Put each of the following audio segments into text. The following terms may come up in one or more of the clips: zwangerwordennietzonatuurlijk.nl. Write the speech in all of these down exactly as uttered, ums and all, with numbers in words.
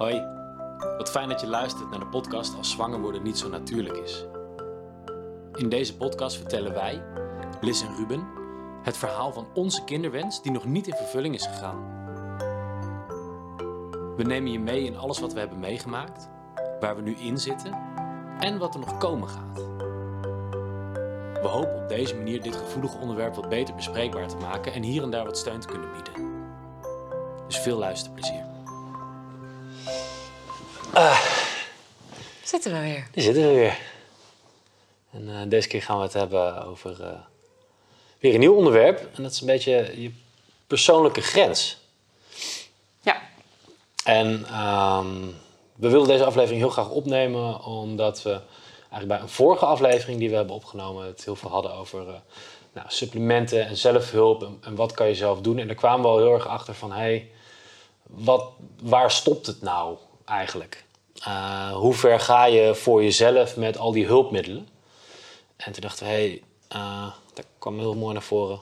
Hoi, wat fijn dat je luistert naar de podcast Als zwanger worden niet zo natuurlijk is. In deze podcast vertellen wij, Liz en Ruben, het verhaal van onze kinderwens die nog niet in vervulling is gegaan. We nemen je mee in alles wat we hebben meegemaakt, waar we nu in zitten en wat er nog komen gaat. We hopen op deze manier dit gevoelige onderwerp wat beter bespreekbaar te maken en hier en daar wat steun te kunnen bieden. Dus veel luisterplezier. Ah. Zitten we weer. Die zitten we weer. En uh, deze keer gaan we het hebben over uh, weer een nieuw onderwerp. En dat is een beetje je persoonlijke grens. Ja. En uh, we wilden deze aflevering heel graag opnemen, omdat we eigenlijk bij een vorige aflevering die we hebben opgenomen het heel veel hadden over uh, nou, supplementen en zelfhulp en, en wat kan je zelf doen. En daar kwamen we al heel erg achter van, hey, wat, waar stopt het nou eigenlijk? Uh, hoe ver ga je voor jezelf met al die hulpmiddelen? En toen dachten we, hey, uh, dat kwam heel mooi naar voren.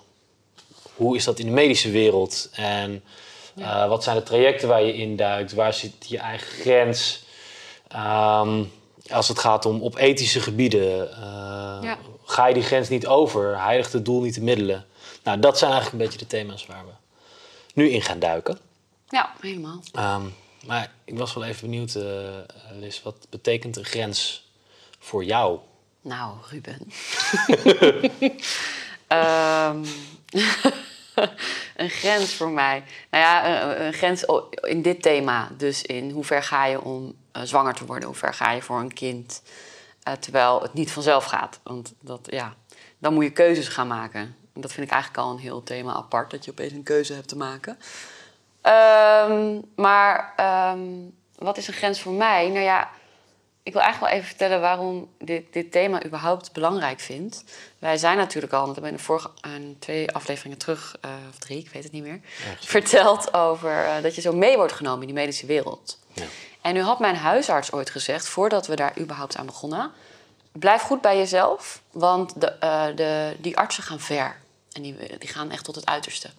Hoe is dat in de medische wereld? En ja. Uh, wat zijn de trajecten waar je induikt? Waar zit je eigen grens? Um, als het gaat om op ethische gebieden. Uh, ja. Ga je die grens niet over? Heiligt het doel niet de middelen? Nou, dat zijn eigenlijk een beetje de thema's waar we nu in gaan duiken. Ja, helemaal. Um, maar ik was wel even benieuwd, uh, Liz. Wat betekent een grens voor jou? Nou, Ruben. um... Een grens voor mij. Nou ja, een, een grens in dit thema. Dus in hoe ver ga je om uh, zwanger te worden? Hoe ver ga je voor een kind? Uh, terwijl het niet vanzelf gaat. Want dat, ja, dan moet je keuzes gaan maken. En dat vind ik eigenlijk al een heel thema apart. Dat je opeens een keuze hebt te maken. Um, maar um, wat is een grens voor mij? Nou ja, ik wil eigenlijk wel even vertellen waarom dit, dit thema überhaupt belangrijk vindt. Wij zijn natuurlijk al, want we hebben in de vorige in twee afleveringen terug, uh, of drie, ik weet het niet meer, echt? verteld over uh, dat je zo mee wordt genomen in die medische wereld. Ja. En nu had mijn huisarts ooit gezegd, voordat we daar überhaupt aan begonnen, blijf goed bij jezelf, want de, uh, de, die artsen gaan ver. En die, die gaan echt tot het uiterste.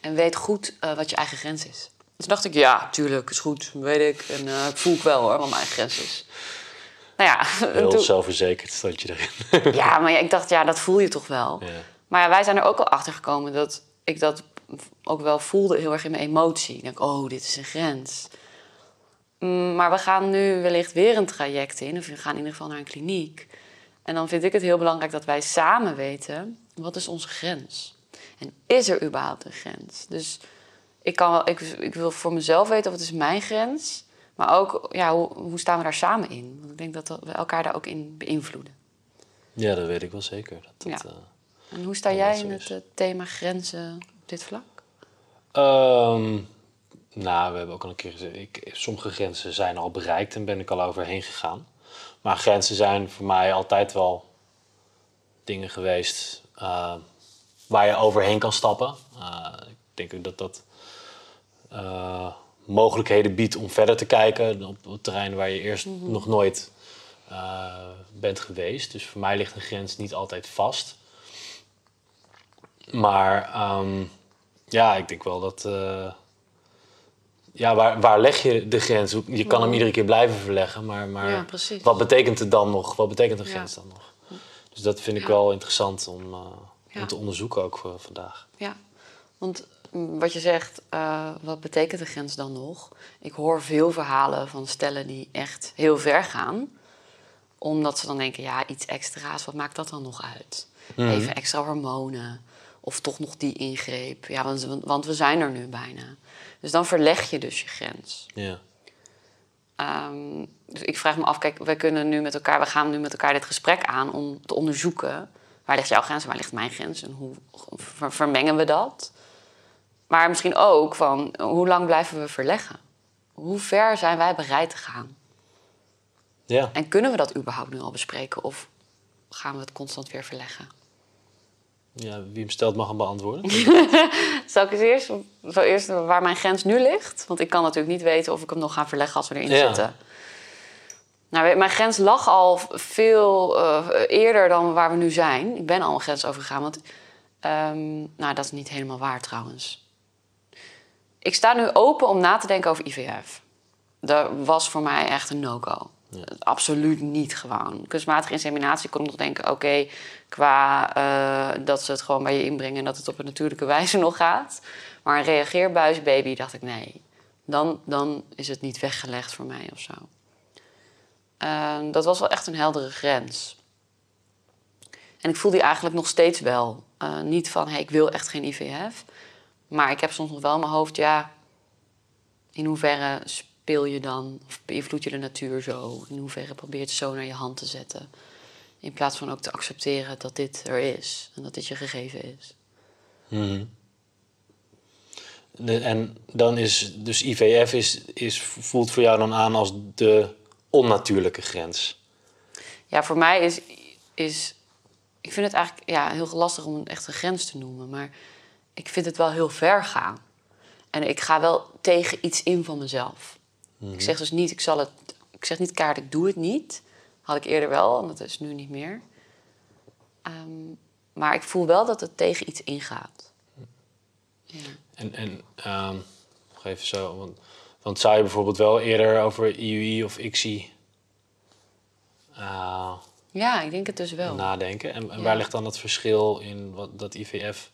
En weet goed uh, wat je eigen grens is. Toen dacht ik, ja, tuurlijk, is goed, weet ik. En uh, ik voel ik wel hoor, wat mijn eigen grens is. Nou ja, heel toen... zelfverzekerd stond je erin. Ja, maar ja, ik dacht, ja, dat voel je toch wel. Ja. Maar ja, wij zijn er ook al achter gekomen dat ik dat ook wel voelde heel erg in mijn emotie. Ik denk, oh, dit is een grens. Mm, maar we gaan nu wellicht weer een traject in. Of we gaan in ieder geval naar een kliniek. En dan vind ik het heel belangrijk dat wij samen weten, wat is onze grens? En is er überhaupt een grens? Dus ik, kan wel, ik, ik wil voor mezelf weten of het is mijn grens. Maar ook, ja, hoe, hoe staan we daar samen in? Want ik denk dat we elkaar daar ook in beïnvloeden. Ja, dat weet ik wel zeker. Dat, dat, ja. uh, en hoe sta jij in het uh, thema grenzen op dit vlak? Um, nou, we hebben ook al een keer gezegd... Ik, sommige grenzen zijn al bereikt en ben ik al overheen gegaan. Maar grenzen zijn voor mij altijd wel dingen geweest... Uh, waar je overheen kan stappen. Uh, ik denk dat dat... Uh, mogelijkheden biedt om verder te kijken op het terrein waar je eerst mm-hmm. nog nooit uh, bent geweest. Dus voor mij ligt een grens niet altijd vast. Maar um, ja, ik denk wel dat... Uh, ja, waar, waar leg je de grens? Je kan hem iedere keer blijven verleggen, maar, maar ja, wat betekent het dan nog? Wat betekent een grens ja. dan nog? Dus dat vind ik ja. wel interessant om, uh, ja. om te onderzoeken ook voor vandaag. Ja, want... Wat je zegt, uh, wat betekent de grens dan nog? Ik hoor veel verhalen van stellen die echt heel ver gaan. Omdat ze dan denken, ja, iets extra's, wat maakt dat dan nog uit? Mm. Even extra hormonen. Of toch nog die ingreep. Ja, want, want we zijn er nu bijna. Dus dan verleg je dus je grens. Ja. Um, dus ik vraag me af, kijk, wij kunnen nu met elkaar, we gaan nu met elkaar dit gesprek aan om te onderzoeken. Waar ligt jouw grens, waar ligt mijn grens? En hoe ver, vermengen we dat? Maar misschien ook van, hoe lang blijven we verleggen? Hoe ver zijn wij bereid te gaan? Ja. En kunnen we dat überhaupt nu al bespreken? Of gaan we het constant weer verleggen? Ja, wie hem stelt mag hem beantwoorden. Zal ik eens eerst, zal eerst waar mijn grens nu ligt? Want ik kan natuurlijk niet weten of ik hem nog ga verleggen als we erin ja. zitten. Nou, mijn grens lag al veel uh, eerder dan waar we nu zijn. Ik ben al een grens overgegaan. Want, um, nou, dat is niet helemaal waar trouwens. Ik sta nu open om na te denken over I V F. dat was voor mij echt een no-go. Ja. Absoluut niet gewoon. Kunstmatige inseminatie kon ik nog denken... oké, okay, qua uh, dat ze het gewoon bij je inbrengen... en dat het op een natuurlijke wijze nog gaat. Maar een reageerbuisbaby dacht ik, nee. Dan, dan is het niet weggelegd voor mij of zo. Uh, dat was wel echt een heldere grens. En ik voel die eigenlijk nog steeds wel. Uh, niet van, hey, ik wil echt geen I V F. Maar ik heb soms nog wel in mijn hoofd... ja, in hoeverre... speel je dan, of beïnvloed je de natuur zo? In hoeverre probeer je het zo naar je hand te zetten? In plaats van ook te accepteren dat dit er is. En dat dit je gegeven is. Mm-hmm. de, en dan is, dus I V F is, is, voelt voor jou dan aan als de onnatuurlijke grens? Ja, voor mij is... is ik vind het eigenlijk ja, heel lastig om het echt een grens te noemen. Maar ik vind het wel heel ver gaan. En ik ga wel tegen iets in van mezelf. Ik zeg dus niet, ik zal het... Ik zeg niet kaart, ik doe het niet. Had ik eerder wel, en dat is nu niet meer. Um, maar ik voel wel dat het tegen iets ingaat. Ja. En, en um, nog even zo... Want, want zou je bijvoorbeeld wel eerder over I U I of I C S I... Uh, ja, ik denk het dus wel. ...nadenken? En, en ja. Waar ligt dan dat verschil in wat, dat I V F...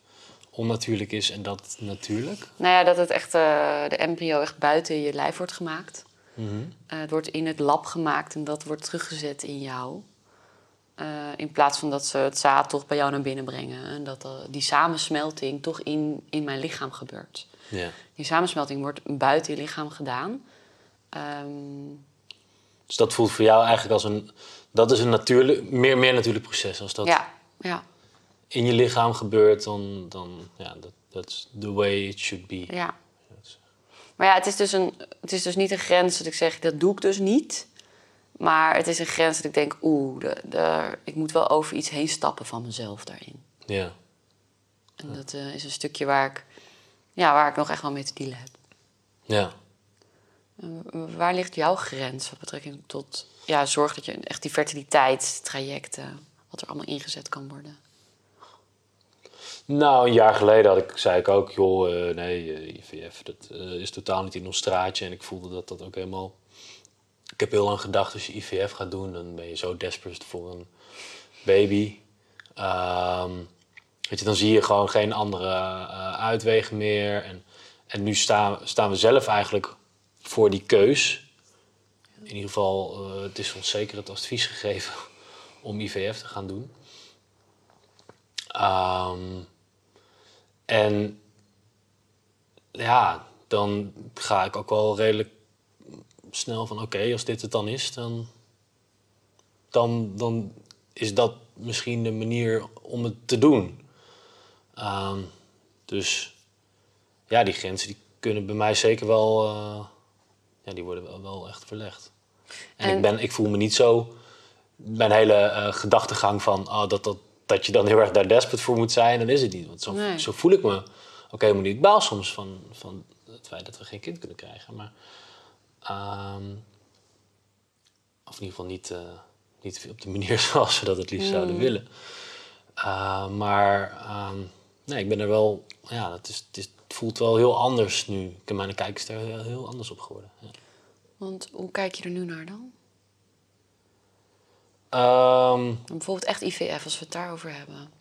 onnatuurlijk is en dat natuurlijk? Nou ja, dat het echt, uh, de embryo echt buiten je lijf wordt gemaakt. Mm-hmm. Uh, het wordt in het lab gemaakt en dat wordt teruggezet in jou. Uh, in plaats van dat ze het zaad toch bij jou naar binnen brengen. En dat uh, die samensmelting toch in, in mijn lichaam gebeurt. Yeah. Die samensmelting wordt buiten je lichaam gedaan. Um... Dus dat voelt voor jou eigenlijk als een... Dat is een natuurlijk, meer, meer natuurlijk proces als dat... Ja, ja. In je lichaam gebeurt, dan, dan ja, dat that, is the way it should be. Ja. Maar ja, het is, dus een, het is dus niet een grens dat ik zeg, dat doe ik dus niet. Maar het is een grens dat ik denk, oeh, de, de, ik moet wel over iets heen stappen van mezelf daarin. Ja. En dat uh, is een stukje waar ik, ja, waar ik nog echt wel mee te dealen heb. Ja. En waar ligt jouw grens wat betrekking tot, ja, zorg dat je echt die fertiliteitstrajecten, wat er allemaal ingezet kan worden? Nou, een jaar geleden had ik, zei ik ook, joh, uh, nee, uh, I V F, dat uh, is totaal niet in ons straatje. En ik voelde dat dat ook helemaal... Ik heb heel lang gedacht, als je I V F gaat doen, dan ben je zo desperate voor een baby. Um, weet je, dan zie je gewoon geen andere uh, uitweg meer. En, en nu sta, staan we zelf eigenlijk voor die keus. In ieder geval, uh, het is ons zeker het advies gegeven om I V F te gaan doen. Um, en ja, dan ga ik ook wel redelijk snel van... oké, okay, als dit het dan is, dan, dan, dan is dat misschien de manier om het te doen. Um, dus ja, die grenzen die kunnen bij mij zeker wel... Uh, ja, die worden wel, wel echt verlegd. En, en... Ik, ben, ik voel me niet zo... Mijn hele uh, gedachtegang van oh, dat dat... dat je dan heel erg daar desperate voor moet zijn, dan is het niet. Want zo, nee. zo voel ik me ook helemaal niet. Ik baal soms van, van het feit dat we geen kind kunnen krijgen. Maar, um, of in ieder geval niet, uh, niet op de manier zoals we dat het liefst mm. zouden willen. Uh, maar um, nee, ik ben er wel... Ja, het, is, het, is, het voelt wel heel anders nu. Mijn kijk is daar heel, heel anders op geworden. Ja. Want hoe kijk je er nu naar dan? Um, bijvoorbeeld echt I V F, als we het daarover hebben.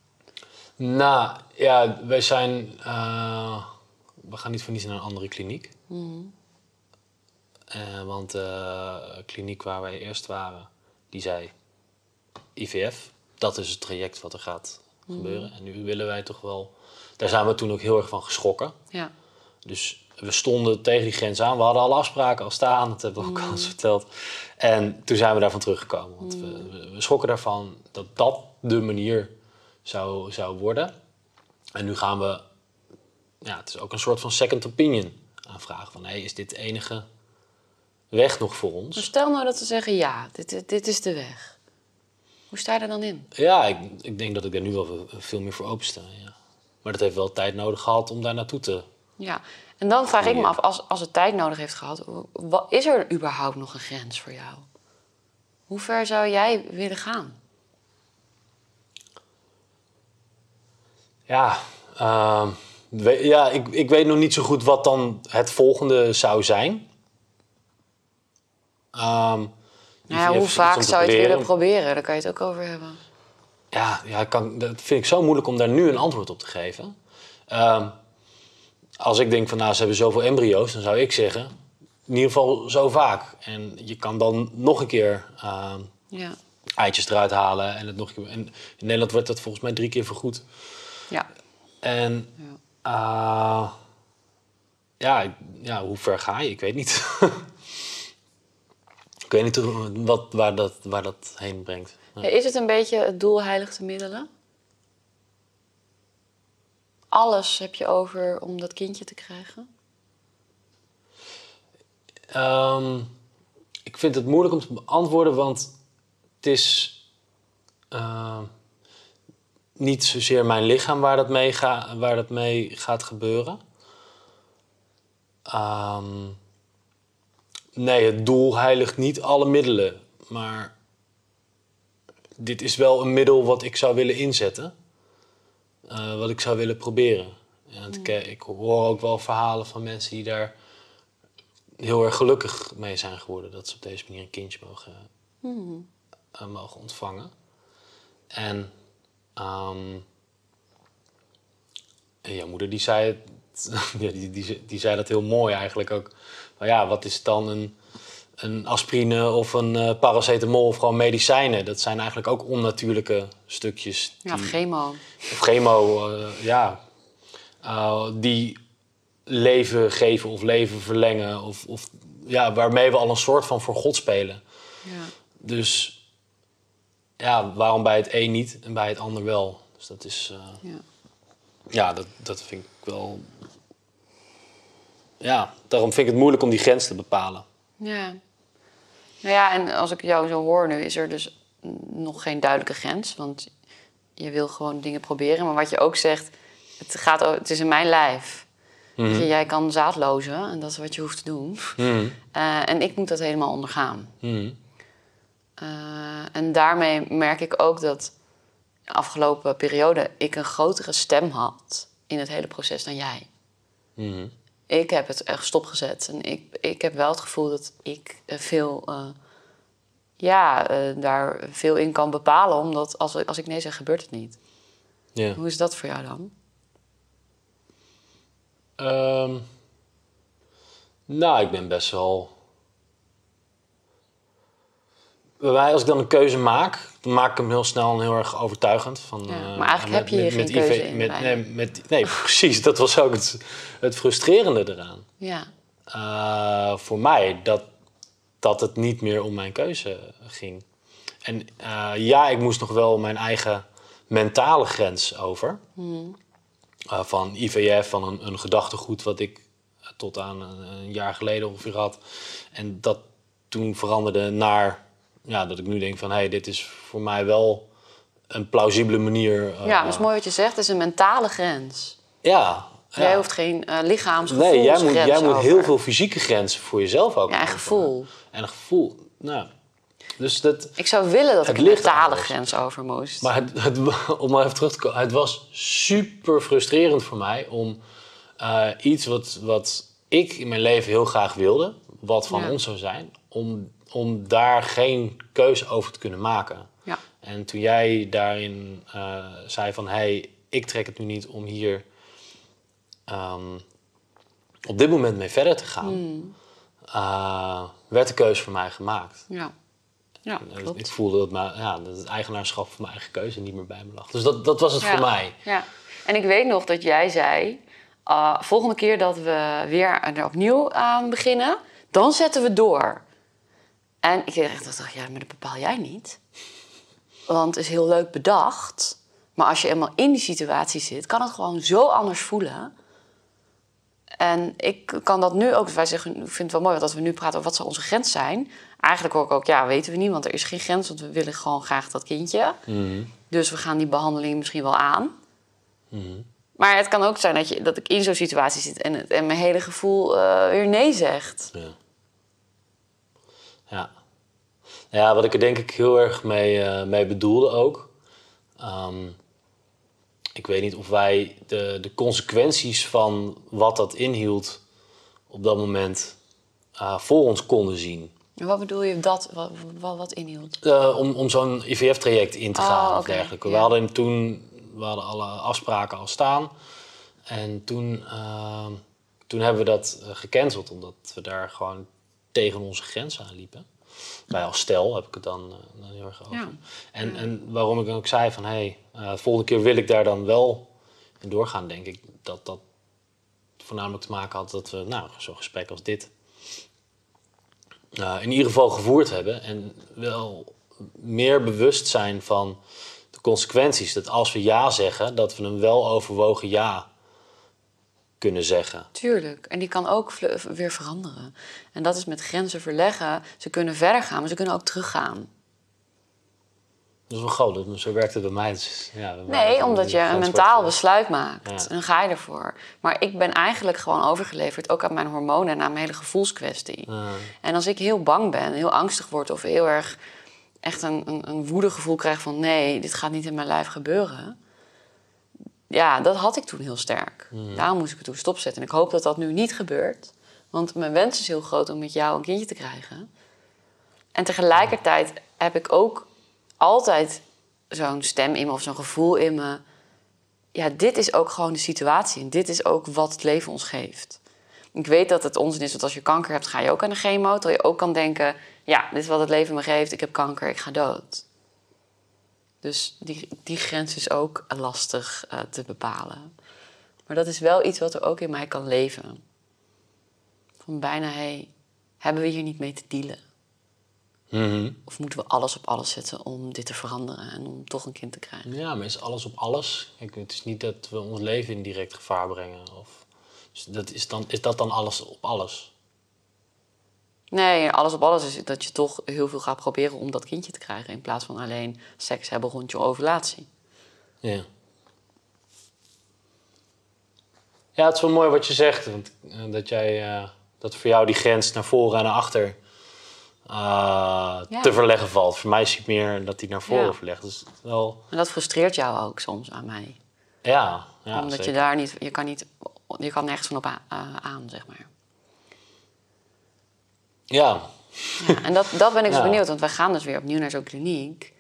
Nou, ja, wij zijn... Uh, we gaan niet voor niets naar een andere kliniek. Mm-hmm. Uh, want de uh, kliniek waar wij eerst waren, die zei... I V F, dat is het traject wat er gaat mm-hmm. gebeuren. En nu willen wij toch wel... Daar zijn we toen ook heel erg van geschrokken. Ja. Dus we stonden tegen die grens aan. We hadden alle afspraken al staan, dat hebben we ook mm. al eens verteld. En toen zijn we daarvan teruggekomen. Want mm. we, we schrokken daarvan dat dat de manier zou, zou worden. En nu gaan we... Ja, het is ook een soort van second opinion aanvragen. Van, hé, hey, is dit de enige weg nog voor ons? Maar stel nou dat ze zeggen, ja, dit, dit is de weg. Hoe sta je er dan in? Ja, ik, ik denk dat ik daar nu wel veel meer voor opensta. Ja. Maar dat heeft wel tijd nodig gehad om daar naartoe te... Ja, en dan vraag ik me af, als, als het tijd nodig heeft gehad... Wat, is er überhaupt nog een grens voor jou? Hoe ver zou jij willen gaan? Ja, uh, we, ja ik, ik weet nog niet zo goed wat dan het volgende zou zijn. Um, nou ja, hoe vaak zou je het willen proberen? Daar kan je het ook over hebben. Ja, ja kan, dat vind ik zo moeilijk om daar nu een antwoord op te geven. Um, als ik denk van nou, ze hebben zoveel embryo's, dan zou ik zeggen, in ieder geval zo vaak. En je kan dan nog een keer uh, ja. eitjes eruit halen. En het nog een keer, en in Nederland wordt dat volgens mij drie keer vergoed. Ja. En ja, uh, ja, ja hoe ver ga je? Ik weet niet. Ik weet niet wat, waar, dat, waar dat heen brengt. Ja. Is het een beetje het doel heilig te middelen? Alles heb je over om dat kindje te krijgen? Um, ik vind het moeilijk om te beantwoorden, want het is uh, niet zozeer mijn lichaam waar dat mee, ga, waar dat mee gaat gebeuren. Um, nee, het doel heiligt niet alle middelen, maar dit is wel een middel wat ik zou willen inzetten. Uh, wat ik zou willen proberen. En het, mm. ik hoor ook wel verhalen van mensen die daar heel erg gelukkig mee zijn geworden. Dat ze op deze manier een kindje mogen, mm. uh, mogen ontvangen. En um, jouw moeder die zei, het, die, die, die, die zei dat heel mooi eigenlijk ook. Maar ja, wat is dan een, een aspirine of een uh, paracetamol of gewoon medicijnen? Dat zijn eigenlijk ook onnatuurlijke stukjes. Die, ja, of chemo. Of chemo, uh, ja. Uh, die leven geven of leven verlengen. Of, of, ja, waarmee we al een soort van voor God spelen. Ja. Dus ja, waarom bij het een niet en bij het ander wel? Dus dat is... Uh, ja, ja dat, dat vind ik wel... Ja, daarom vind ik het moeilijk om die grens te bepalen. Ja. Nou ja, en als ik jou zo hoor nu, is er dus nog geen duidelijke grens. Want je wil gewoon dingen proberen. Maar wat je ook zegt, het, gaat, het is in mijn lijf. Mm-hmm. Dus jij kan zaadlozen en dat is wat je hoeft te doen. Mm-hmm. Uh, en ik moet dat helemaal ondergaan. Mm-hmm. Uh, en daarmee merk ik ook dat de afgelopen periode ik een grotere stem had in het hele proces dan jij. Mm-hmm. Ik heb het echt stopgezet. En ik, ik heb wel het gevoel dat ik veel, uh, ja, uh, daar veel in kan bepalen. Omdat als, als ik nee zeg, gebeurt het niet. Ja. Hoe is dat voor jou dan? Um, nou, ik ben best wel... Bij mij, als ik dan een keuze maak, dan maak ik hem heel snel en heel erg overtuigend. Van, ja, maar eigenlijk uh, met, heb je hier met, geen met keuze I V, in. Met, nee, met, nee precies. Dat was ook het, het frustrerende eraan. Ja. Uh, voor mij, dat, dat het niet meer om mijn keuze ging. En uh, ja, ik moest nog wel mijn eigen mentale grens over. Mm. Uh, van I V F, van een, een gedachtegoed wat ik tot aan een, een jaar geleden ongeveer had. En dat toen veranderde naar... Ja, dat ik nu denk van, hé, hey, dit is voor mij wel een plausibele manier. Uh, ja, dat is mooi wat je zegt. Het is een mentale grens. Ja. Jij ja. hoeft geen uh, lichaamsgevoelsgrens. Nee, jij moet, jij moet heel veel fysieke grenzen voor jezelf ook. Ja, en gevoel. En een gevoel, nou. Dus dat, ik zou willen dat ik een mentale grens over moest. Maar het, het, om maar even terug te komen. Het was super frustrerend voor mij om uh, iets wat, wat ik in mijn leven heel graag wilde... wat van ja. ons zou zijn, om... om daar geen keuze over te kunnen maken. Ja. En toen jij daarin uh, zei van... hé, hey, ik trek het nu niet om hier... Um, op dit moment mee verder te gaan... Mm. Uh, werd de keuze voor mij gemaakt. Ja, ja en, klopt. Ik voelde dat, maar, ja, dat het eigenaarschap van mijn eigen keuze niet meer bij me lag. Dus dat, dat was het ja. voor mij. Ja. En ik weet nog dat jij zei... Uh, volgende keer dat we weer er opnieuw aan beginnen... dan zetten we door... En ik dacht, ja, maar dat bepaal jij niet. Want het is heel leuk bedacht. Maar als je eenmaal in die situatie zit, kan het gewoon zo anders voelen. En ik kan dat nu ook... Wij zeggen, ik vind het wel mooi, want als we nu praten over wat zou onze grens zijn... Eigenlijk hoor ik ook, ja, weten we niet, want er is geen grens. Want we willen gewoon graag dat kindje. Mm-hmm. Dus we gaan die behandeling misschien wel aan. Mm-hmm. Maar het kan ook zijn dat, je, dat ik in zo'n situatie zit... en, en mijn hele gevoel uh, weer nee zegt. Ja. Ja. ja, wat ik er denk ik heel erg mee, uh, mee bedoelde ook. Um, ik weet niet of wij de, de consequenties van wat dat inhield... op dat moment uh, voor ons konden zien. Wat bedoel je dat, wat, wat inhield? Uh, om om zo'n I V F-traject in te gaan oh, of okay. dergelijke. We, ja. hadden hem toen, we hadden alle afspraken al staan. En toen, uh, toen hebben we dat gecanceld, omdat we daar gewoon tegen onze grens aan liepen. Bij als stel heb ik het dan, uh, dan heel erg over. Ja. En, ja. en waarom ik dan ook zei van, hé, hey, uh, volgende keer wil ik daar dan wel in doorgaan, denk ik. Dat dat voornamelijk te maken had dat we, nou, zo'n gesprek als dit... Uh, in ieder geval gevoerd hebben en wel meer bewust zijn van de consequenties. Dat als we ja zeggen, dat we een weloverwogen ja kunnen zeggen. Tuurlijk, en die kan ook weer veranderen. En dat is met grenzen verleggen. Ze kunnen verder gaan, maar ze kunnen ook teruggaan. Dat is wel goed, dat, zo werkt het bij mij. Dus, ja, bij nee, mij omdat je een mentaal besluit maakt. Ja. En dan ga je ervoor. Maar ik ben eigenlijk gewoon overgeleverd, ook aan mijn hormonen en aan mijn hele gevoelskwestie. Ja. En als ik heel bang ben, heel angstig word of heel erg echt een, een, een woedegevoel krijg van nee, dit gaat niet in mijn lijf gebeuren. Ja, dat had ik toen heel sterk. Ja. Daarom moest ik het toen stopzetten. En ik hoop dat dat nu niet gebeurt. Want mijn wens is heel groot om met jou een kindje te krijgen. En tegelijkertijd heb ik ook altijd zo'n stem in me of zo'n gevoel in me. Ja, dit is ook gewoon de situatie. En dit is ook wat het leven ons geeft. Ik weet dat het onzin is, want als je kanker hebt, ga je ook aan de chemo. Terwijl je ook kan denken, ja, dit is wat het leven me geeft. Ik heb kanker, ik ga dood. Dus die, die grens is ook lastig uh, te bepalen. Maar dat is wel iets wat er ook in mij kan leven. Van bijna, hé, hey, hebben we hier niet mee te dealen? Mm-hmm. Of moeten we alles op alles zetten om dit te veranderen en om toch een kind te krijgen? Ja, maar is alles op alles? Kijk, het is niet dat we ons leven in direct gevaar brengen. Of... Dus dat is, dan, is dat dan alles op alles? Nee, alles op alles is dat je toch heel veel gaat proberen om dat kindje te krijgen, in plaats van alleen seks hebben rond je ovulatie. Ja. Ja, het is wel mooi wat je zegt. Want, uh, dat, jij, uh, dat voor jou die grens naar voren en naar achter... Uh, ja. te verleggen valt. Voor mij is het meer dat hij naar voren ja. verlegt. Dus wel... En dat frustreert jou ook soms aan mij. Ja, ja. Omdat zeker. je daar niet... Je kan, niet, je kan nergens van op aan, zeg maar. Ja. ja en dat, dat ben ik ja. zo benieuwd. Want wij gaan dus weer opnieuw naar zo'n kliniek.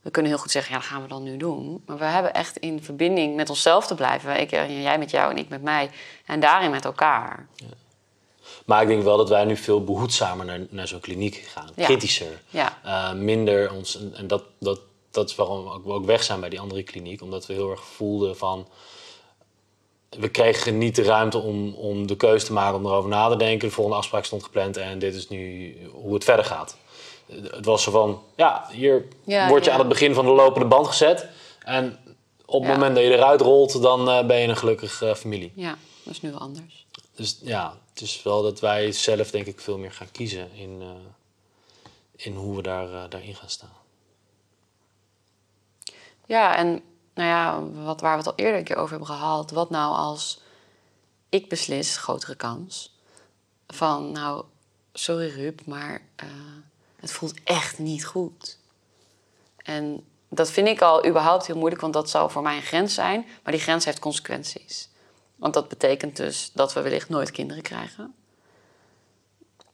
We kunnen heel goed zeggen, ja, dat gaan we dan nu doen. Maar we hebben echt in verbinding met onszelf te blijven. Ik, jij met jou en ik met mij. En daarin met elkaar. Ja. Maar ik denk wel dat wij nu veel behoedzamer naar, naar zo'n kliniek gaan. Ja. Kritischer. Ja. Uh, minder ons... En, en dat, dat, dat is waarom we ook weg zijn bij die andere kliniek. Omdat we heel erg voelden van... We kregen niet de ruimte om, om de keuze te maken om erover na te denken. De volgende afspraak stond gepland en dit is nu hoe het verder gaat. Het was zo van... Ja, hier ja, word je ja. aan het begin van de lopende band gezet. En op het ja. moment dat je eruit rolt, dan uh, ben je een gelukkige uh, familie. Ja, dat is nu wel anders. Dus ja, het is wel dat wij zelf denk ik veel meer gaan kiezen in, uh, in hoe we daar, uh, daarin gaan staan. Ja, en nou ja, wat, waar we het al eerder een keer over hebben gehaald. Wat nou als ik beslis, grotere kans, van nou, sorry Ruud, maar uh, het voelt echt niet goed. En dat vind ik al überhaupt heel moeilijk, want dat zou voor mij een grens zijn. Maar die grens heeft consequenties. Want dat betekent dus dat we wellicht nooit kinderen krijgen.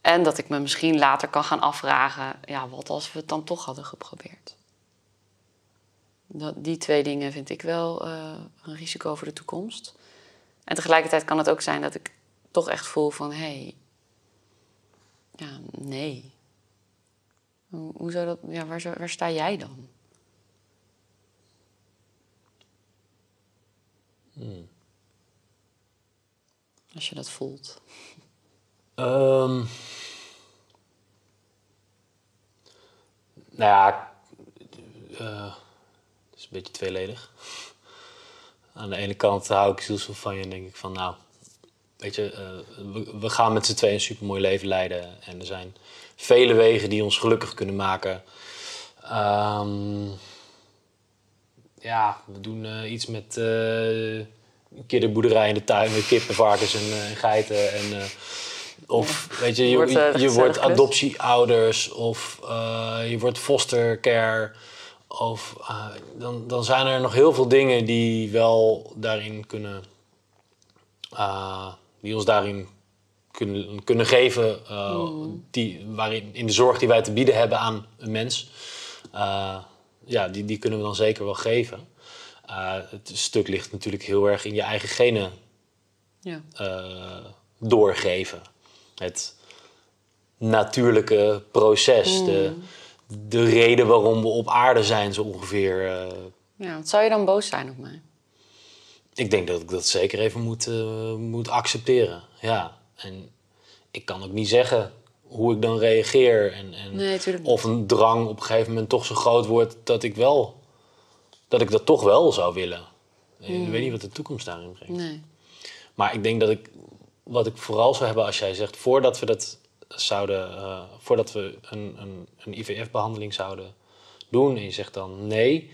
En dat ik me misschien later kan gaan afvragen... ja, wat als we het dan toch hadden geprobeerd? Dat, die twee dingen vind ik wel uh, een risico voor de toekomst. En tegelijkertijd kan het ook zijn dat ik toch echt voel van... hé, hey, ja, nee. Hoe zou dat, ja, waar, waar sta jij dan? Hmm. Als je dat voelt. Um, nou ja, uh, het is een beetje tweeledig. Aan de ene kant hou ik zielsveel van je en denk ik van... nou, weet je, uh, we, we gaan met z'n tweeën een supermooi leven leiden. En er zijn vele wegen die ons gelukkig kunnen maken. Um, ja, we doen uh, iets met... Uh, een kinderboerderij in de tuin met kippen, varkens en uh, geiten. En, uh, of ja, weet je, je wordt, uh, je, je wordt adoptieouders of uh, je wordt fostercare. Of, uh, dan, dan zijn er nog heel veel dingen die wel daarin kunnen... Uh, die ons daarin kunnen, kunnen geven uh, mm. die, waarin, in de zorg die wij te bieden hebben aan een mens. Uh, ja, die, die kunnen we dan zeker wel geven. Uh, het stuk ligt natuurlijk heel erg in je eigen genen ja. uh, doorgeven. Het natuurlijke proces, mm. de, de reden waarom we op aarde zijn zo ongeveer. Uh, ja, zou je dan boos zijn op mij? Ik denk dat ik dat zeker even moet, uh, moet accepteren, ja. En ik kan ook niet zeggen hoe ik dan reageer. En, en nee, of een drang op een gegeven moment toch zo groot wordt dat ik, wel, dat, ik dat toch wel zou willen. Mm. Ik weet niet wat de toekomst daarin brengt. Nee. Maar ik denk dat ik, wat ik vooral zou hebben als jij zegt... voordat we, dat zouden, uh, voordat we een, een, een I V F-behandeling zouden doen en je zegt dan nee...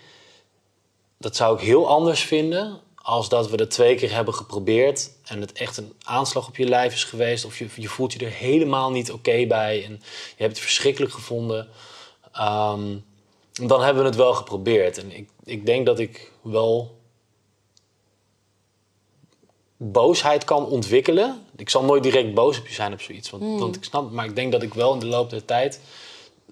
dat zou ik heel anders vinden... als dat we dat twee keer hebben geprobeerd... en het echt een aanslag op je lijf is geweest... of je, je voelt je er helemaal niet oké okay bij... en je hebt het verschrikkelijk gevonden... Um, dan hebben we het wel geprobeerd. En ik, ik denk dat ik wel... boosheid kan ontwikkelen. Ik zal nooit direct boos op je zijn op zoiets. Want, mm. want ik snap het, maar ik denk dat ik wel in de loop der tijd...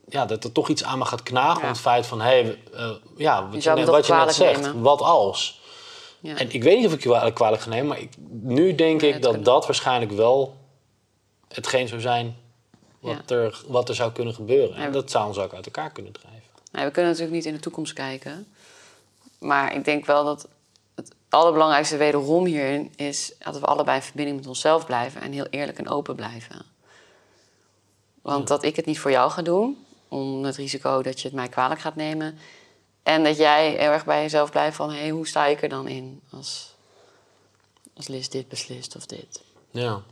ja, dat er toch iets aan me gaat knagen. Ja. Het feit van, hey, uh, ja, wat je, je, wat je net zegt, nemen. Wat als... Ja. En ik weet niet of ik je kwalijk ga nemen, maar ik, nu denk ja, ik dat dat waarschijnlijk wel hetgeen zou zijn wat, ja. er, wat er zou kunnen gebeuren. En ja, dat zou ons ook uit elkaar kunnen drijven. Ja, we kunnen natuurlijk niet in de toekomst kijken. Maar ik denk wel dat het allerbelangrijkste wederom hierin is... dat we allebei in verbinding met onszelf blijven en heel eerlijk en open blijven. Want ja. dat ik het niet voor jou ga doen, om het risico dat je het mij kwalijk gaat nemen... en dat jij heel erg bij jezelf blijft van... hé, hey, hoe sta ik er dan in als, als Liz dit beslist of dit? Ja.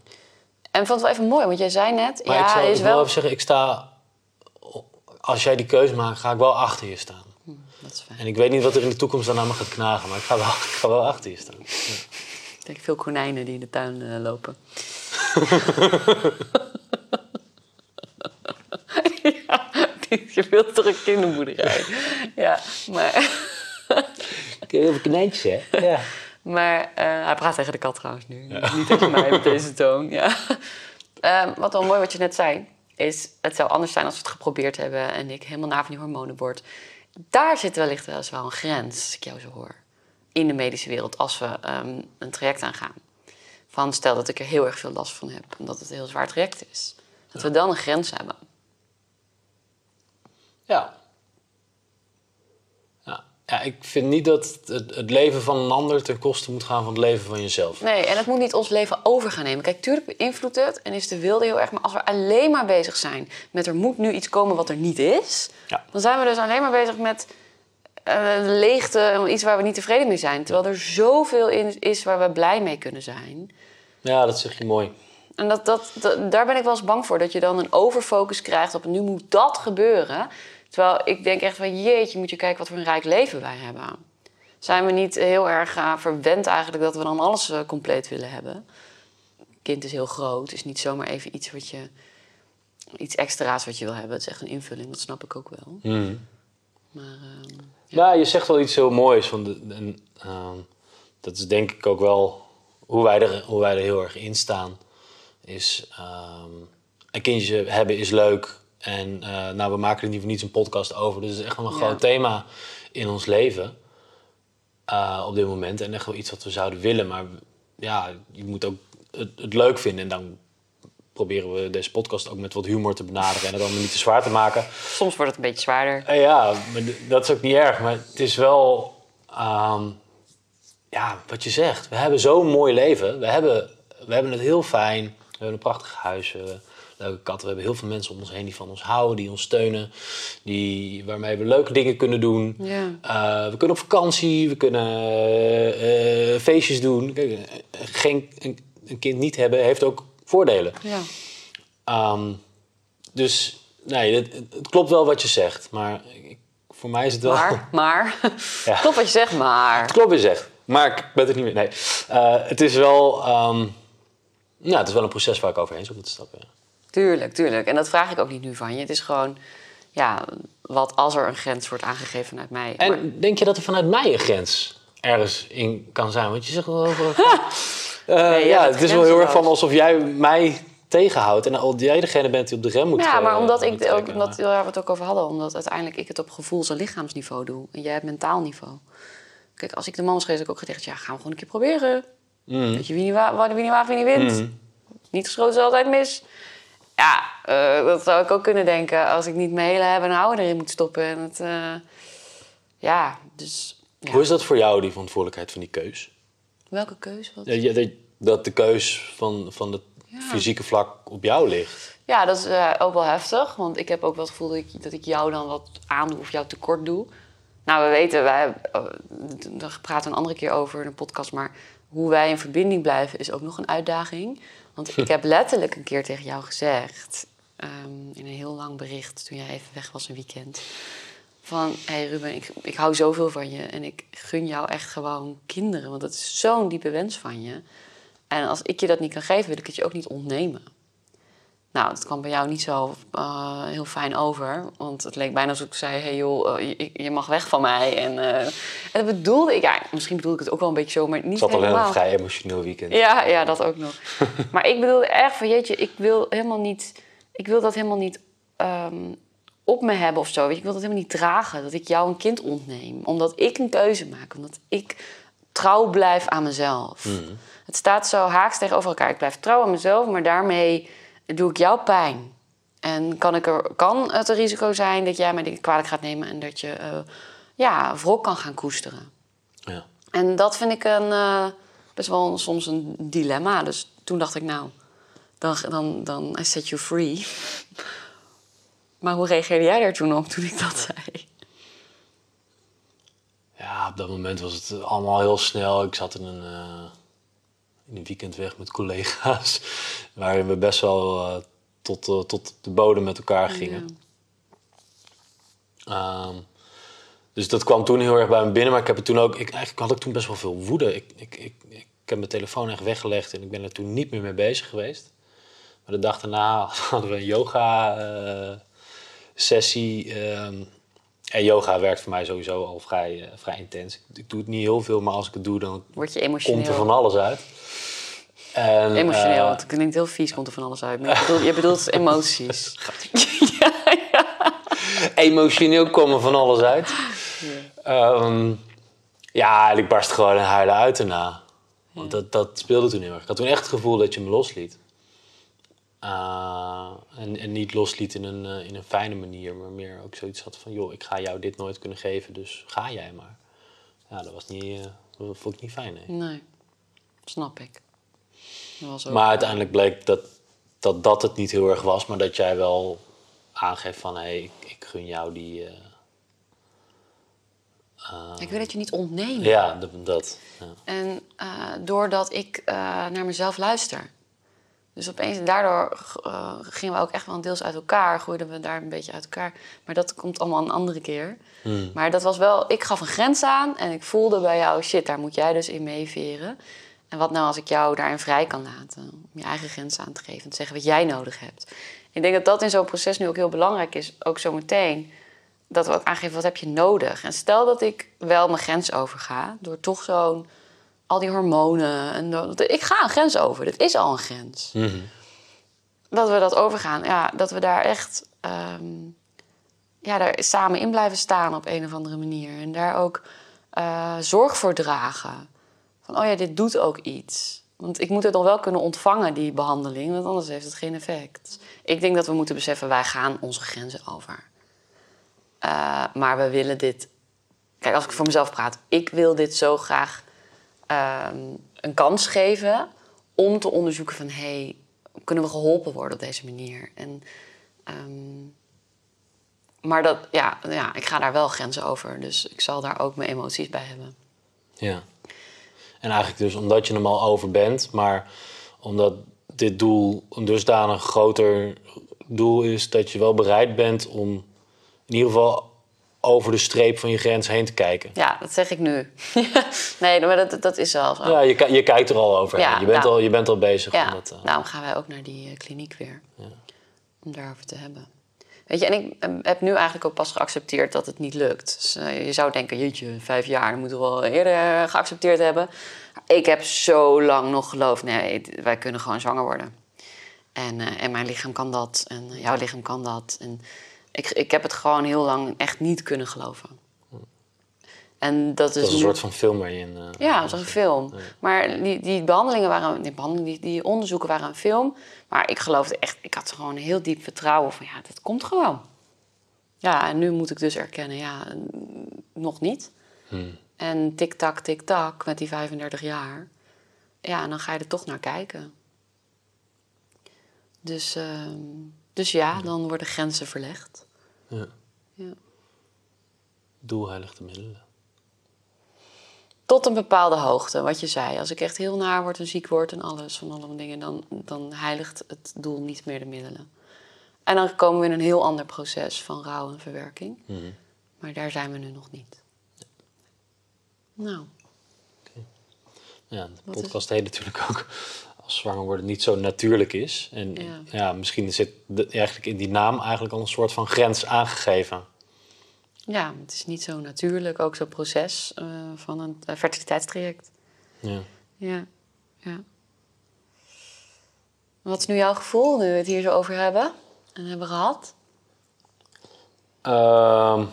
En ik vond het wel even mooi, want jij zei net... Maar ja, ik, zou, is ik wel... wil even zeggen, ik sta... als jij die keuze maakt, ga ik wel achter je staan. Hm, dat is fijn. En ik weet niet wat er in de toekomst dan aan me gaat knagen... maar ik ga wel, ik ga wel achter je staan. Ja. Ik denk veel konijnen die in de tuin uh, lopen. Ja. Je wilt toch een kinderboerderij? Ja, maar... Heel veel konijntjes, hè? Ja. Maar uh, hij praat tegen de kat trouwens nu. Ja. Niet tegen mij met deze toon, ja. Um, wat wel mooi wat je net zei... is het zou anders zijn als we het geprobeerd hebben... en ik helemaal na van die hormonen word. Daar zit wellicht wel eens wel een grens, als ik jou zo hoor. In de medische wereld, als we um, een traject aangaan. Van stel dat ik er heel erg veel last van heb... omdat het een heel zwaar traject is. Dat we dan een grens hebben... Ja. ja. Ja, ik vind niet dat het, het leven van een ander ten koste moet gaan van het leven van jezelf. Nee, en het moet niet ons leven over gaan nemen. Kijk, tuurlijk beïnvloedt het en is de wilde heel erg... maar als we alleen maar bezig zijn met er moet nu iets komen wat er niet is... Ja. dan zijn we dus alleen maar bezig met uh, leegte, iets waar we niet tevreden mee zijn. Terwijl er zoveel in is waar we blij mee kunnen zijn. Ja, dat zeg je mooi. En dat, dat, dat, daar ben ik wel eens bang voor, dat je dan een overfocus krijgt op nu moet dat gebeuren... Terwijl ik denk echt van, jeetje, moet je kijken wat voor een rijk leven wij hebben. Zijn we niet heel erg uh, verwend eigenlijk dat we dan alles uh, compleet willen hebben? Kind is heel groot, is niet zomaar even iets wat je... iets extra's wat je wil hebben. Het is echt een invulling, dat snap ik ook wel. Mm. Maar, uh, ja. Nou, je zegt wel iets heel moois. Van de, en, uh, dat is denk ik ook wel hoe wij er, hoe wij er heel erg in staan. Is, uh, een kindje hebben is leuk... En uh, nou, we maken er niet voor niets een podcast over. Dus het is echt wel een ja. groot thema in ons leven. Uh, op dit moment. En echt wel iets wat we zouden willen. Maar ja, je moet ook het, het leuk vinden. En dan proberen we deze podcast ook met wat humor te benaderen. En het allemaal niet te zwaar te maken. Soms wordt het een beetje zwaarder. Uh, ja, maar d- dat is ook niet erg. Maar het is wel... Uh, ja, wat je zegt. We hebben zo'n mooi leven. We hebben, we hebben het heel fijn. We hebben een prachtig huis... Uh, Leuke katten. We hebben heel veel mensen om ons heen die van ons houden, die ons steunen. Die, waarmee we leuke dingen kunnen doen. Ja. Uh, we kunnen op vakantie, we kunnen uh, feestjes doen. Kijk, geen, een, een kind niet hebben heeft ook voordelen. Ja. Um, dus nee, het, het klopt wel wat je zegt. Maar ik, voor mij is het wel... Maar, maar. Ja. Klopt wat je zegt, maar. Het klopt wat je zegt. Maar ik ben het niet meer... Nee. Uh, het is wel... Um, nou, het is wel een proces waar ik overheen zou moeten stappen. Ja. Tuurlijk, tuurlijk. En dat vraag ik ook niet nu van je. Het is gewoon, ja, wat als er een grens wordt aangegeven vanuit mij. En maar... denk je dat er vanuit mij een grens ergens in kan zijn? Want je zegt wel over... uh, nee, ja, ja het is wel heel erg van alsof jij mij tegenhoudt. En al jij degene bent die op de rem moet... Ja, maar uh, omdat ik... Ook, omdat, waar we het ook over hadden. Omdat uiteindelijk ik het op gevoels- en lichaamsniveau doe. En jij hebt mentaal niveau. Kijk, als ik de man was geweest, had ik ook gedacht... Ja, gaan we gewoon een keer proberen. Mm. Weet je, wie niet waar, wie niet, waar, wie niet wint. Mm. Niet geschoten is altijd mis. Ja, uh, dat zou ik ook kunnen denken. Als ik niet mijn hele hebben en houden erin moet stoppen. En het, uh, ja, dus... Ja. Hoe is dat voor jou, die verantwoordelijkheid van die keus? Welke keus? Wat? Ja, ja, dat de keus van, van het ja. fysieke vlak op jou ligt. Ja, dat is uh, ook wel heftig. Want ik heb ook wel het gevoel dat ik, dat ik jou dan wat aandoe of jou tekort doe. Nou, we weten, wij, uh, daar praten we een andere keer over in een podcast... maar hoe wij in verbinding blijven is ook nog een uitdaging. Want ik heb letterlijk een keer tegen jou gezegd... Um, in een heel lang bericht, toen jij even weg was een weekend... van, hé hey Ruben, ik, ik hou zoveel van je... en ik gun jou echt gewoon kinderen... want dat is zo'n diepe wens van je. En als ik je dat niet kan geven, wil ik het je ook niet ontnemen. Nou, dat kwam bij jou niet zo uh, heel fijn over. Want het leek bijna alsof ik zei... hé hey joh, uh, je, je mag weg van mij. En, uh, en dat bedoelde ik... Ja, misschien bedoelde ik het ook wel een beetje zo, maar niet helemaal. Het zat al in een vrij emotioneel weekend. Ja, ja, dat ook nog. Maar ik bedoelde echt van, jeetje, ik wil helemaal niet... ik wil dat helemaal niet... Um, op me hebben of zo. Weet je, ik wil dat helemaal niet dragen. Dat ik jou een kind ontneem. Omdat ik een keuze maak. Omdat ik trouw blijf aan mezelf. Mm. Het staat zo haaks tegenover elkaar. Ik blijf trouw aan mezelf, maar daarmee doe ik jou pijn. En kan, ik er, kan het een risico zijn dat jij mij dingen kwalijk gaat nemen... en dat je uh, ja, wrok kan gaan koesteren. Ja. En dat vind ik een, uh, best wel een, soms een dilemma. Dus toen dacht ik, nou, dan, dan, dan I set you free... Maar hoe reageerde jij daar toen op, toen ik dat zei? Ja, op dat moment was het allemaal heel snel. Ik zat in een, uh, in een weekend weg met collega's... waarin we best wel uh, tot, uh, tot de bodem met elkaar gingen. Ja. Um, dus dat kwam toen heel erg bij me binnen. Maar ik heb het toen ook... Ik, eigenlijk had ik toen best wel veel woede. Ik, ik, ik, ik heb mijn telefoon echt weggelegd... en ik ben er toen niet meer mee bezig geweest. Maar de dag daarna hadden we een yoga... Uh, sessie. Um, en yoga werkt voor mij sowieso al vrij, uh, vrij intens. Ik, ik doe het niet heel veel, maar als ik het doe, dan word je emotioneel. Komt er van alles uit. En, emotioneel, uh, het klinkt heel vies, komt er van alles uit. Maar je, bedoelt, je bedoelt emoties. ja, ja. Emotioneel kwam er van alles uit. Yeah. Um, ja, en ik barst gewoon in huilen uit erna. Want yeah. dat, dat speelde toen heel erg. Ik had toen echt het gevoel dat je me losliet. Uh, en, en niet losliet in een, uh, in een fijne manier, maar meer ook zoiets had van... joh, ik ga jou dit nooit kunnen geven, dus ga jij maar. Ja, dat was niet, uh, dat vond ik niet fijn, hè? Nee, snap ik. Dat was ook... Maar uiteindelijk bleek dat, dat dat het niet heel erg was, maar dat jij wel aangeeft van... hé, hey, ik, ik gun jou die... Uh, uh, ik wil dat je niet ontnemen. Ja, dat. dat ja. En uh, doordat ik uh, naar mezelf luister... Dus opeens, daardoor uh, gingen we ook echt wel een deels uit elkaar. Groeiden we daar een beetje uit elkaar. Maar dat komt allemaal een andere keer. Mm. Maar dat was wel, ik gaf een grens aan. En ik voelde bij jou, shit, daar moet jij dus in meeveren. En wat nou als ik jou daarin vrij kan laten? Om je eigen grens aan te geven. En te zeggen wat jij nodig hebt. Ik denk dat dat in zo'n proces nu ook heel belangrijk is. Ook zometeen. Dat we ook aangeven, wat heb je nodig? En stel dat ik wel mijn grens overga. Door toch zo'n... al die hormonen. En ik ga een grens over. Dit is al een grens. Mm-hmm. Dat we dat overgaan. Ja, dat we daar echt... Um, ja, daar samen in blijven staan op een of andere manier. En daar ook uh, zorg voor dragen. Van, oh ja, dit doet ook iets. Want ik moet het nog wel kunnen ontvangen, die behandeling. Want anders heeft het geen effect. Ik denk dat we moeten beseffen, wij gaan onze grenzen over. Uh, maar we willen dit... Kijk, als ik voor mezelf praat. Ik wil dit zo graag... Um, een kans geven om te onderzoeken van... hé, hey, kunnen we geholpen worden op deze manier? En, um, maar dat, ja, ja, ik ga daar wel grenzen over. Dus ik zal daar ook mijn emoties bij hebben. Ja. En eigenlijk dus omdat je hem al over bent... maar omdat dit doel een dusdanig groter doel is... dat je wel bereid bent om in ieder geval... over de streep van je grens heen te kijken. Ja, dat zeg ik nu. Nee, maar dat, dat is wel zo. Ja, je, je kijkt er al over. Ja, je, bent nou, al, je bent al bezig. Ja, om dat, uh... daarom gaan wij ook naar die uh, kliniek weer. Ja. Om daarover te hebben. Weet je, en ik uh, heb nu eigenlijk ook pas geaccepteerd dat het niet lukt. Dus, uh, je zou denken, jeetje, vijf jaar, dat moeten we al eerder geaccepteerd hebben. Ik heb zo lang nog geloofd, nee, wij kunnen gewoon zwanger worden. En, uh, en mijn lichaam kan dat. En jouw lichaam kan dat. En ik, ik heb het gewoon heel lang echt niet kunnen geloven. En dat is, dat is een soort van film waar je in... Uh, ja, dat was een film. Ja. Maar die, die behandelingen waren... Die, behandelingen, die, die onderzoeken waren een film. Maar ik geloofde echt... Ik had gewoon heel diep vertrouwen van... Ja, dat komt gewoon. Ja, en nu moet ik dus erkennen... Ja, nog niet. Hmm. En tik-tak, tik-tak met die vijfendertig jaar. Ja, en dan ga je er toch naar kijken. Dus, uh, dus ja, dan worden grenzen verlegd. Ja. Ja. Doel heiligt de middelen. Tot een bepaalde hoogte, wat je zei. Als ik echt heel naar word en ziek word en alles van allemaal dingen... Dan, dan heiligt het doel niet meer de middelen. En dan komen we in een heel ander proces van rouw en verwerking. Mm-hmm. Maar daar zijn we nu nog niet. Ja. Nou. Okay. Ja, de wat podcast is... heet natuurlijk ook... Als zwanger worden niet zo natuurlijk is. En ja, ja misschien zit de, eigenlijk in die naam eigenlijk al een soort van grens aangegeven. Ja, het is niet zo natuurlijk. Ook zo'n proces uh, van een uh, fertiliteitstraject. Ja. Ja, ja. Wat is nu jouw gevoel nu we het hier zo over hebben? En hebben gehad? Uh,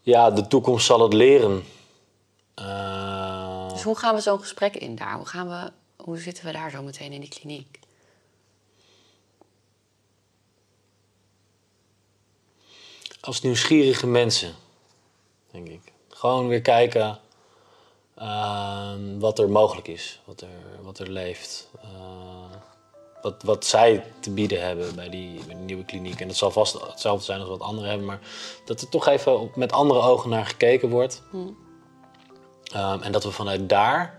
ja, de toekomst zal het leren. Uh, dus hoe gaan we zo'n gesprek in daar? Hoe, gaan we, hoe zitten we daar zo meteen in die kliniek? Als nieuwsgierige mensen, denk ik. Gewoon weer kijken uh, wat er mogelijk is, wat er, wat er leeft. Uh, wat, wat zij te bieden hebben bij die, bij die nieuwe kliniek. En dat zal vast hetzelfde zijn als wat anderen hebben, maar dat er toch even op, met andere ogen naar gekeken wordt. Mm. Um, en dat we vanuit daar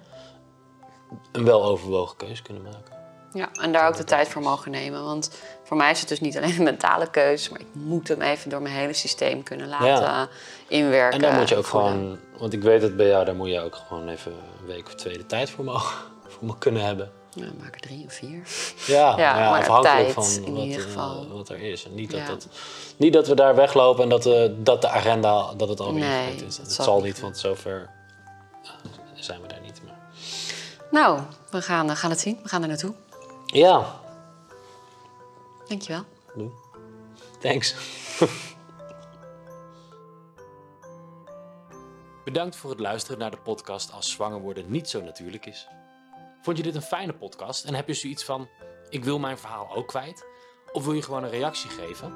een weloverwogen keuze kunnen maken. Ja, en daar ook de tijd voor mogen nemen. Want voor mij is het dus niet alleen een mentale keuze... maar ik moet hem even door mijn hele systeem kunnen laten ja. inwerken. En daar moet je ook voelen. Gewoon... Want ik weet het bij jou, daar moet je ook gewoon even... een week of twee de tijd voor mogen, voor me kunnen hebben. Ja, maak er drie of vier. Ja, ja, ja, maar afhankelijk tijd, van in wat, ieder geval. Uh, wat er is. En niet, dat ja. dat, niet dat we daar weglopen en dat, uh, dat de agenda dat het alweer nee, is. Dat, dat zal niet, niet want zover zijn we daar niet meer. Nou, we gaan, uh, gaan het zien. We gaan er naartoe. Ja. Dankjewel. Doe. Thanks. Bedankt voor het luisteren naar de podcast Als zwanger worden niet zo natuurlijk is. Vond je dit een fijne podcast en heb je zoiets van... ik wil mijn verhaal ook kwijt? Of wil je gewoon een reactie geven?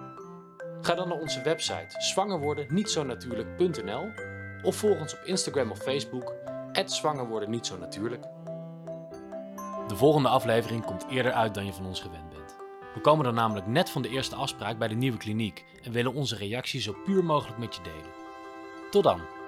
Ga dan naar onze website zwanger worden niet zo natuurlijk punt n l of volg ons op Instagram of Facebook at zwanger worden niet zo natuurlijk. De volgende aflevering komt eerder uit dan je van ons gewend bent. We komen dan namelijk net van de eerste afspraak bij de nieuwe kliniek en willen onze reactie zo puur mogelijk met je delen. Tot dan!